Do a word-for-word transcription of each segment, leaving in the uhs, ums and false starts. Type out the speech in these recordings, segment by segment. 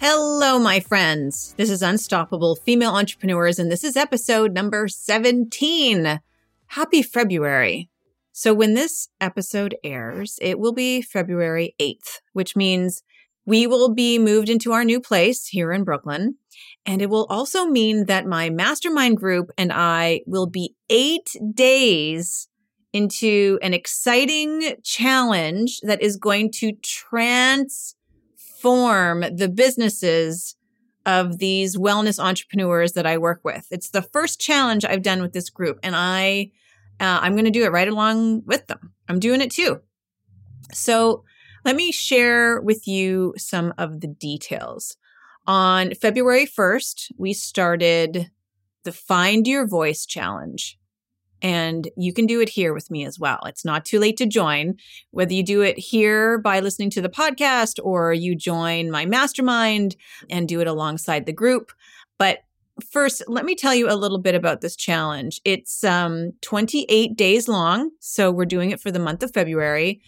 Hello, my friends. This is Unstoppable Female Entrepreneurs, and this is episode number seventeen. Happy February. So when this episode airs, it will be February eighth, which means we will be moved into our new place here in Brooklyn. And it will also mean that my mastermind group and I will be eight days into an exciting challenge that is going to transform Form the businesses of these wellness entrepreneurs that I work with. It's the first challenge I've done with this group, and I, uh, I'm going to do it right along with them. I'm doing it too. So let me share with you some of the details. On February first, we started the Find Your Voice Challenge. And you can do it here with me as well. It's not too late to join, whether you do it here by listening to the podcast or you join my mastermind and do it alongside the group. But first, let me tell you a little bit about this challenge. It's um, twenty-eight days long, so we're doing it for the month of February.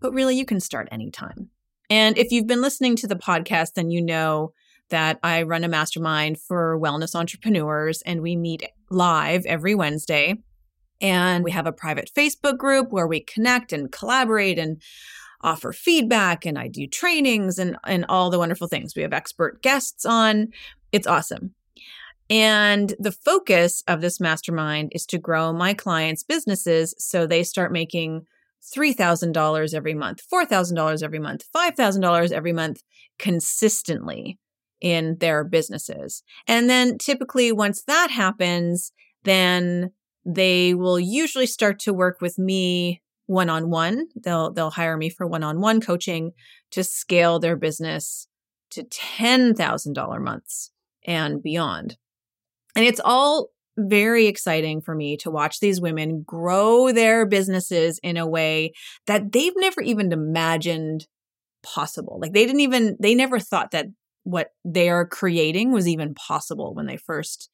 But really, you can start anytime. And if you've been listening to the podcast, then you know that I run a mastermind for wellness entrepreneurs, and we meet live every Wednesday. And we have a private Facebook group where we connect and collaborate and offer feedback. And I do trainings and, and all the wonderful things. We have expert guests on. It's awesome. And the focus of this mastermind is to grow my clients' businesses so they start making three thousand dollars every month, four thousand dollars every month, five thousand dollars every month consistently in their businesses. And then typically once that happens, then they will usually start to work with me one-on-one. They'll they'll hire me for one-on-one coaching to scale their business to ten thousand dollars months and beyond. And it's all very exciting for me to watch these women grow their businesses in a way that they've never even imagined possible. Like they didn't even, they never thought that what they are creating was even possible when they first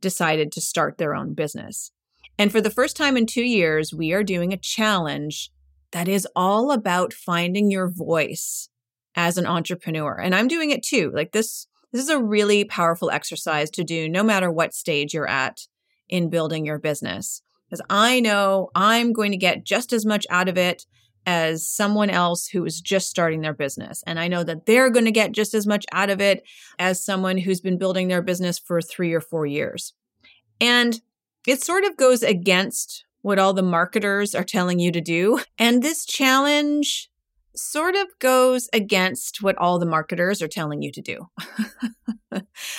decided to start their own business. And for the first time in two years, we are doing a challenge that is all about finding your voice as an entrepreneur. And I'm doing it too. Like this, this is a really powerful exercise to do no matter what stage you're at in building your business. Because I know I'm going to get just as much out of it as someone else who is just starting their business. And I know that they're going to get just as much out of it as someone who's been building their business for three or four years. And it sort of goes against what all the marketers are telling you to do. And this challenge sort of goes against what all the marketers are telling you to do.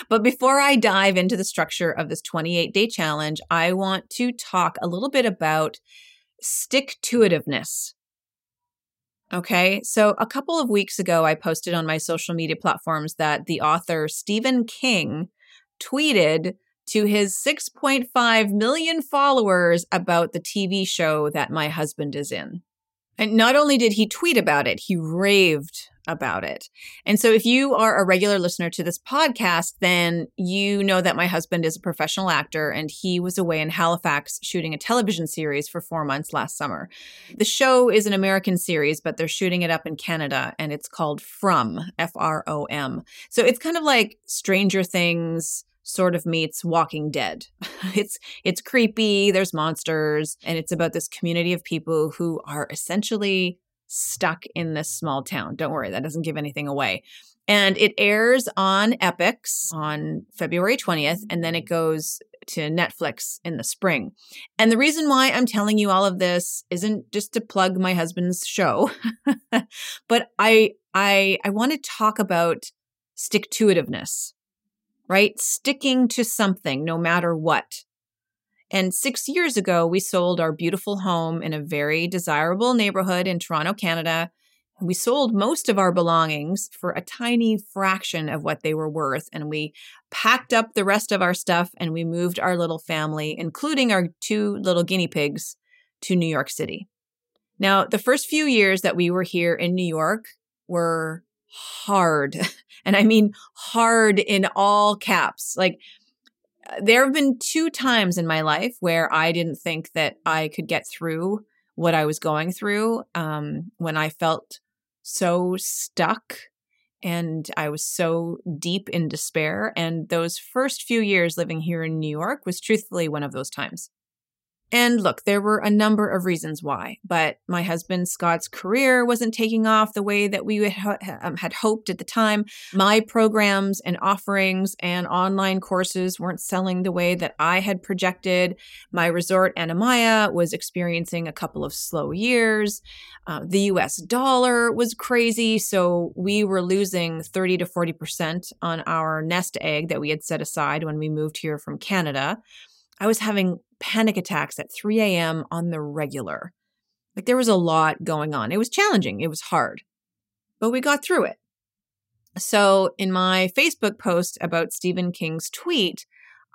But before I dive into the structure of this twenty-eight day challenge, I want to talk a little bit about stick-to-itiveness. Okay, so a couple of weeks ago, I posted on my social media platforms that the author Stephen King tweeted to his six point five million followers about the T V show that my husband is in. And not only did he tweet about it, he raved about it. And so if you are a regular listener to this podcast, then you know that my husband is a professional actor and he was away in Halifax shooting a television series for four months last summer. The show is an American series, but they're shooting it up in Canada and it's called From, F R O M. So it's kind of like Stranger Things sort of meets Walking Dead. It's it's creepy, there's monsters, and it's about this community of people who are essentially stuck in this small town. Don't worry, that doesn't give anything away. And it airs on Epix on February twentieth, and then it goes to Netflix in the spring. And the reason why I'm telling you all of this isn't just to plug my husband's show, but I I I want to talk about stick-to-itiveness. Right? Sticking to something no matter what. And six years ago, we sold our beautiful home in a very desirable neighborhood in Toronto, Canada, We sold most of our belongings for a tiny fraction of what they were worth, and we packed up the rest of our stuff and we moved our little family, including our two little guinea pigs, to New York City. Now, the first few years that we were here in New York were hard, and I mean hard in all caps. Like, there have been two times in my life where I didn't think that I could get through what I was going through, um, when I felt so stuck and I was so deep in despair. And those first few years living here in New York was truthfully one of those times. And look, there were a number of reasons why, but my husband Scott's career wasn't taking off the way that we had hoped at the time. My programs and offerings and online courses weren't selling the way that I had projected. My resort, Anamaya, was experiencing a couple of slow years. Uh, the U S dollar was crazy, so we were losing thirty to forty percent on our nest egg that we had set aside when we moved here from Canada. I was having panic attacks at three a.m. on the regular. Like, there was a lot going on. It was challenging. It was hard, but we got through it. So in my Facebook post about Stephen King's tweet,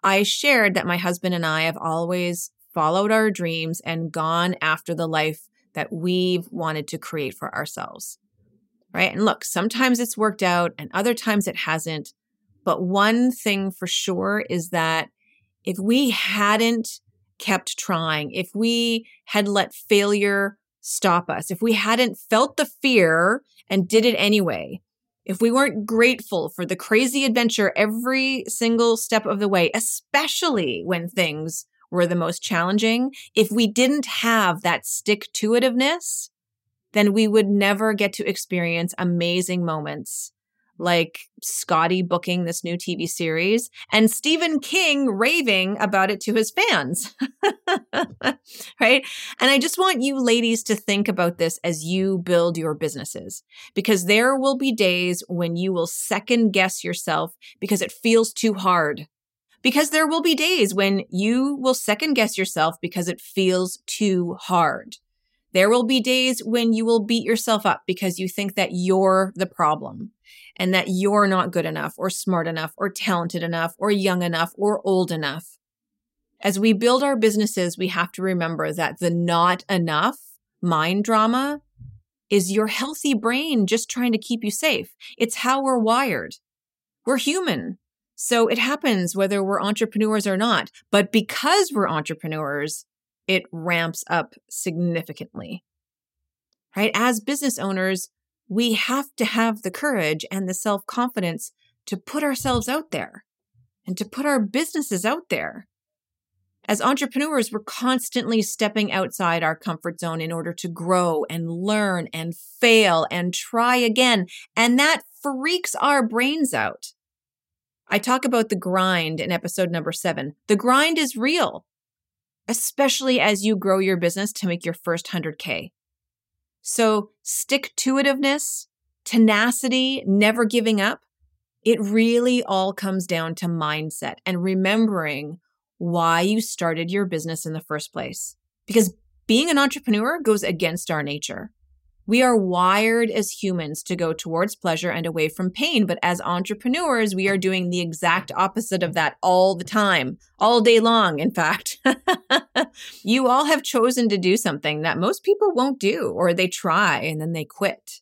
I shared that my husband and I have always followed our dreams and gone after the life that we've wanted to create for ourselves, right? And look, sometimes it's worked out and other times it hasn't. But one thing for sure is that if we hadn't kept trying, if we had let failure stop us, if we hadn't felt the fear and did it anyway, if we weren't grateful for the crazy adventure every single step of the way, especially when things were the most challenging, if we didn't have that stick-to-itiveness, then we would never get to experience amazing moments like Scotty booking this new T V series and Stephen King raving about it to his fans, right? And I just want you ladies to think about this as you build your businesses, because there will be days when you will second guess yourself because it feels too hard, because there will be days when you will second guess yourself because it feels too hard. There will be days when you will beat yourself up because you think that you're the problem and that you're not good enough or smart enough or talented enough or young enough or old enough. As we build our businesses, we have to remember that the not enough mind drama is your healthy brain just trying to keep you safe. It's how we're wired. We're human. So it happens whether we're entrepreneurs or not. But because we're entrepreneurs, it ramps up significantly, right? As business owners, we have to have the courage and the self-confidence to put ourselves out there and to put our businesses out there. As entrepreneurs, we're constantly stepping outside our comfort zone in order to grow and learn and fail and try again. And that freaks our brains out. I talk about the grind in episode number seven. The grind is real, especially as you grow your business to make your first one hundred K. So stick-to-itiveness, tenacity, never giving up, it really all comes down to mindset and remembering why you started your business in the first place. Because being an entrepreneur goes against our nature. We are wired as humans to go towards pleasure and away from pain, but as entrepreneurs, we are doing the exact opposite of that all the time, all day long, in fact. You all have chosen to do something that most people won't do, or they try and then they quit.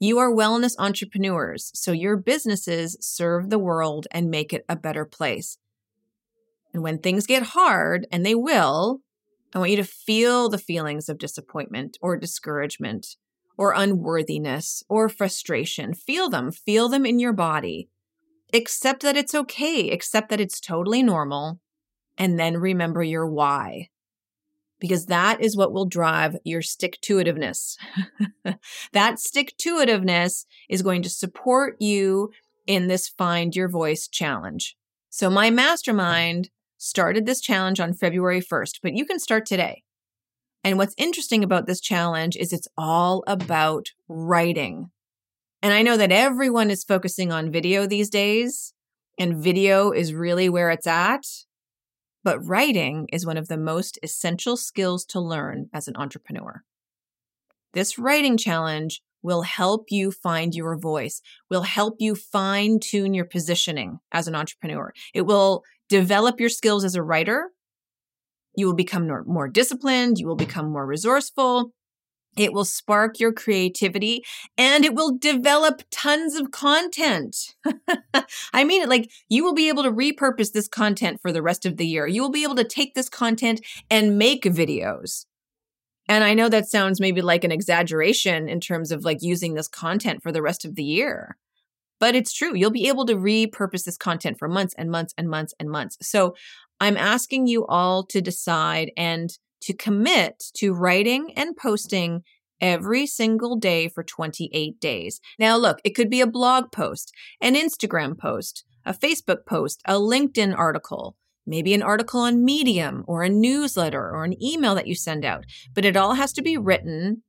You are wellness entrepreneurs, so your businesses serve the world and make it a better place. And when things get hard, and they will, I want you to feel the feelings of disappointment or discouragement or unworthiness or frustration. Feel them. Feel them in your body. Accept that it's okay. Accept that it's totally normal. And then remember your why. Because that is what will drive your stick-to-itiveness. That stick-to-itiveness is going to support you in this Find Your Voice challenge. So my mastermind started this challenge on February first, but you can start today. And what's interesting about this challenge is it's all about writing. And I know that everyone is focusing on video these days, and video is really where it's at. But writing is one of the most essential skills to learn as an entrepreneur. This writing challenge will help you find your voice, will help you fine-tune your positioning as an entrepreneur. It will develop your skills as a writer. You will become more disciplined. You will become more resourceful. It will spark your creativity, and it will develop tons of content. I mean it, like you will be able to repurpose this content for the rest of the year. You will be able to take this content and make videos. And I know that sounds maybe like an exaggeration in terms of like using this content for the rest of the year, but it's true. You'll be able to repurpose this content for months and months and months and months. So I'm asking you all to decide and to commit to writing and posting every single day for twenty-eight days. Now, look, it could be a blog post, an Instagram post, a Facebook post, a LinkedIn article, maybe an article on Medium or a newsletter or an email that you send out. But it all has to be written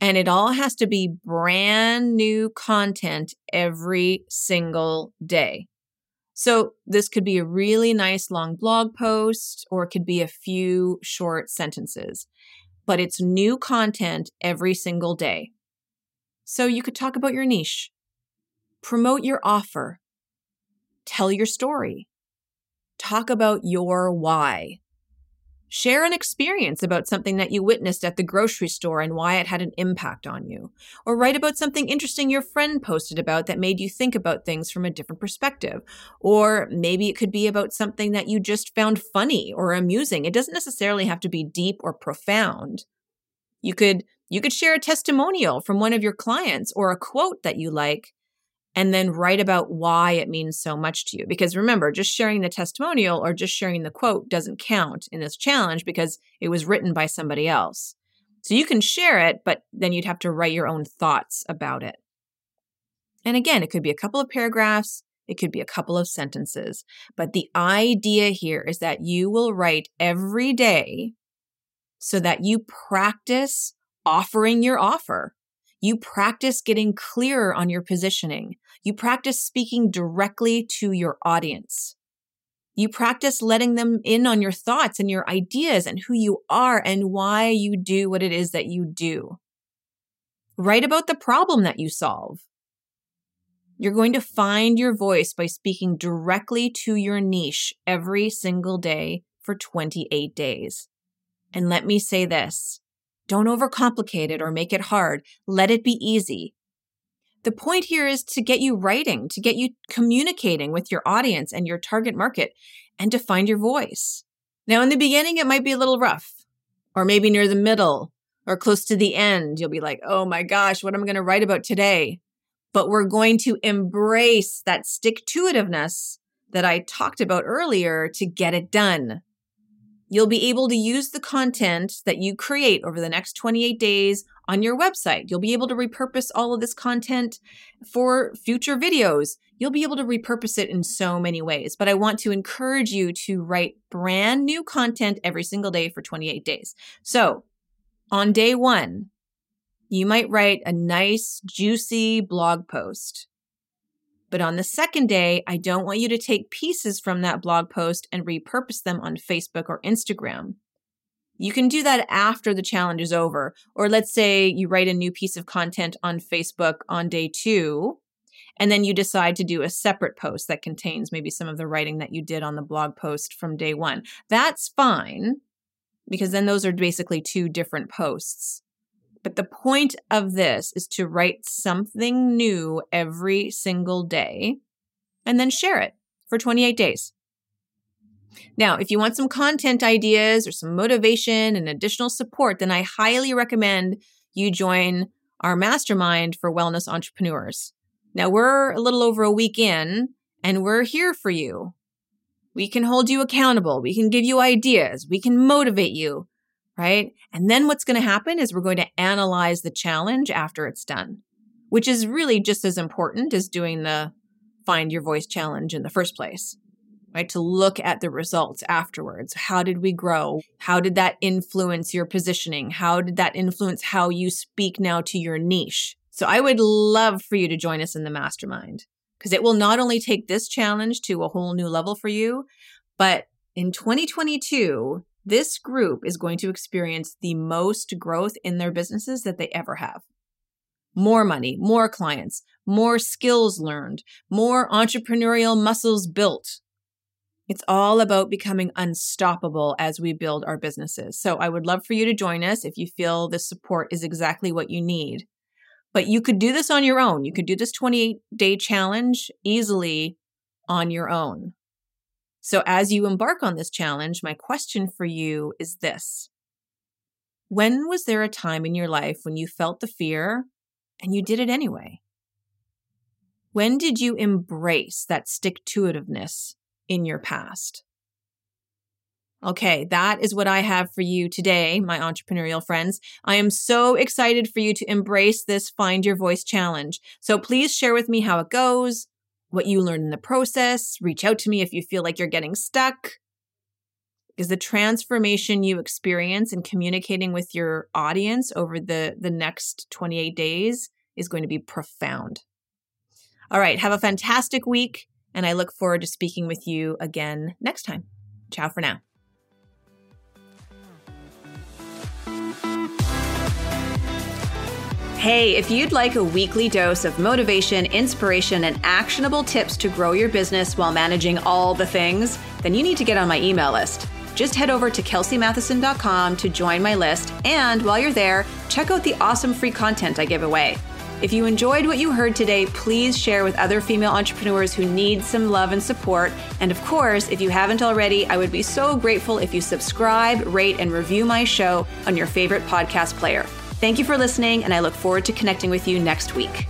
and it all has to be brand new content every single day. So this could be a really nice long blog post, or it could be a few short sentences, but it's new content every single day. So you could talk about your niche, promote your offer, tell your story, talk about your why, share an experience about something that you witnessed at the grocery store and why it had an impact on you, or write about something interesting your friend posted about that made you think about things from a different perspective. Or maybe it could be about something that you just found funny or amusing. It doesn't necessarily have to be deep or profound. You could, you could share a testimonial from one of your clients or a quote that you like, and then write about why it means so much to you. Because remember, just sharing the testimonial or just sharing the quote doesn't count in this challenge because it was written by somebody else. So you can share it, but then you'd have to write your own thoughts about it. And again, it could be a couple of paragraphs, it could be a couple of sentences. But the idea here is that you will write every day so that you practice offering your offer. You practice getting clearer on your positioning. You practice speaking directly to your audience. You practice letting them in on your thoughts and your ideas and who you are and why you do what it is that you do. Write about the problem that you solve. You're going to find your voice by speaking directly to your niche every single day for twenty-eight days. And let me say this. Don't overcomplicate it or make it hard. Let it be easy. The point here is to get you writing, to get you communicating with your audience and your target market, and to find your voice. Now, in the beginning, it might be a little rough, or maybe near the middle, or close to the end. You'll be like, oh my gosh, what am I going to write about today? But we're going to embrace that stick-to-itiveness that I talked about earlier to get it done. You'll be able to use the content that you create over the next twenty-eight days on your website. You'll be able to repurpose all of this content for future videos. You'll be able to repurpose it in so many ways. But I want to encourage you to write brand new content every single day for twenty-eight days. So on day one, you might write a nice, juicy blog post. But on the second day, I don't want you to take pieces from that blog post and repurpose them on Facebook or Instagram. You can do that after the challenge is over. Or let's say you write a new piece of content on Facebook on day two, and then you decide to do a separate post that contains maybe some of the writing that you did on the blog post from day one. That's fine, because then those are basically two different posts. But the point of this is to write something new every single day and then share it for twenty-eight days. Now, if you want some content ideas or some motivation and additional support, then I highly recommend you join our mastermind for wellness entrepreneurs. Now, we're a little over a week in and we're here for you. We can hold you accountable. We can give you ideas. We can motivate you. Right? And then what's going to happen is we're going to analyze the challenge after it's done, which is really just as important as doing the Find Your Voice challenge in the first place, right? To look at the results afterwards. How did we grow? How did that influence your positioning? How did that influence how you speak now to your niche? So I would love for you to join us in the mastermind, because it will not only take this challenge to a whole new level for you, but in twenty twenty-two, this group is going to experience the most growth in their businesses that they ever have. more money, more clients, more skills learned, more entrepreneurial muscles built. It's all about becoming unstoppable as we build our businesses. So I would love for you to join us if you feel this support is exactly what you need. But you could do this on your own. You could do this twenty-eight day challenge easily on your own. So as you embark on this challenge, my question for you is this. When was there a time in your life when you felt the fear and you did it anyway? When did you embrace that stick-to-itiveness in your past? Okay, that is what I have for you today, my entrepreneurial friends. I am so excited for you to embrace this Find Your Voice challenge. So please share with me how it goes, what you learned in the process. Reach out to me if you feel like you're getting stuck. Because the transformation you experience in communicating with your audience over the, the next twenty-eight days is going to be profound. All right, have a fantastic week, and I look forward to speaking with you again next time. Ciao for now. Hey, if you'd like a weekly dose of motivation, inspiration, and actionable tips to grow your business while managing all the things, then you need to get on my email list. Just head over to kelsey matheson dot com to join my list. And while you're there, check out the awesome free content I give away. If you enjoyed what you heard today, please share with other female entrepreneurs who need some love and support. And of course, if you haven't already, I would be so grateful if you subscribe, rate, and review my show on your favorite podcast player. Thank you for listening, and I look forward to connecting with you next week.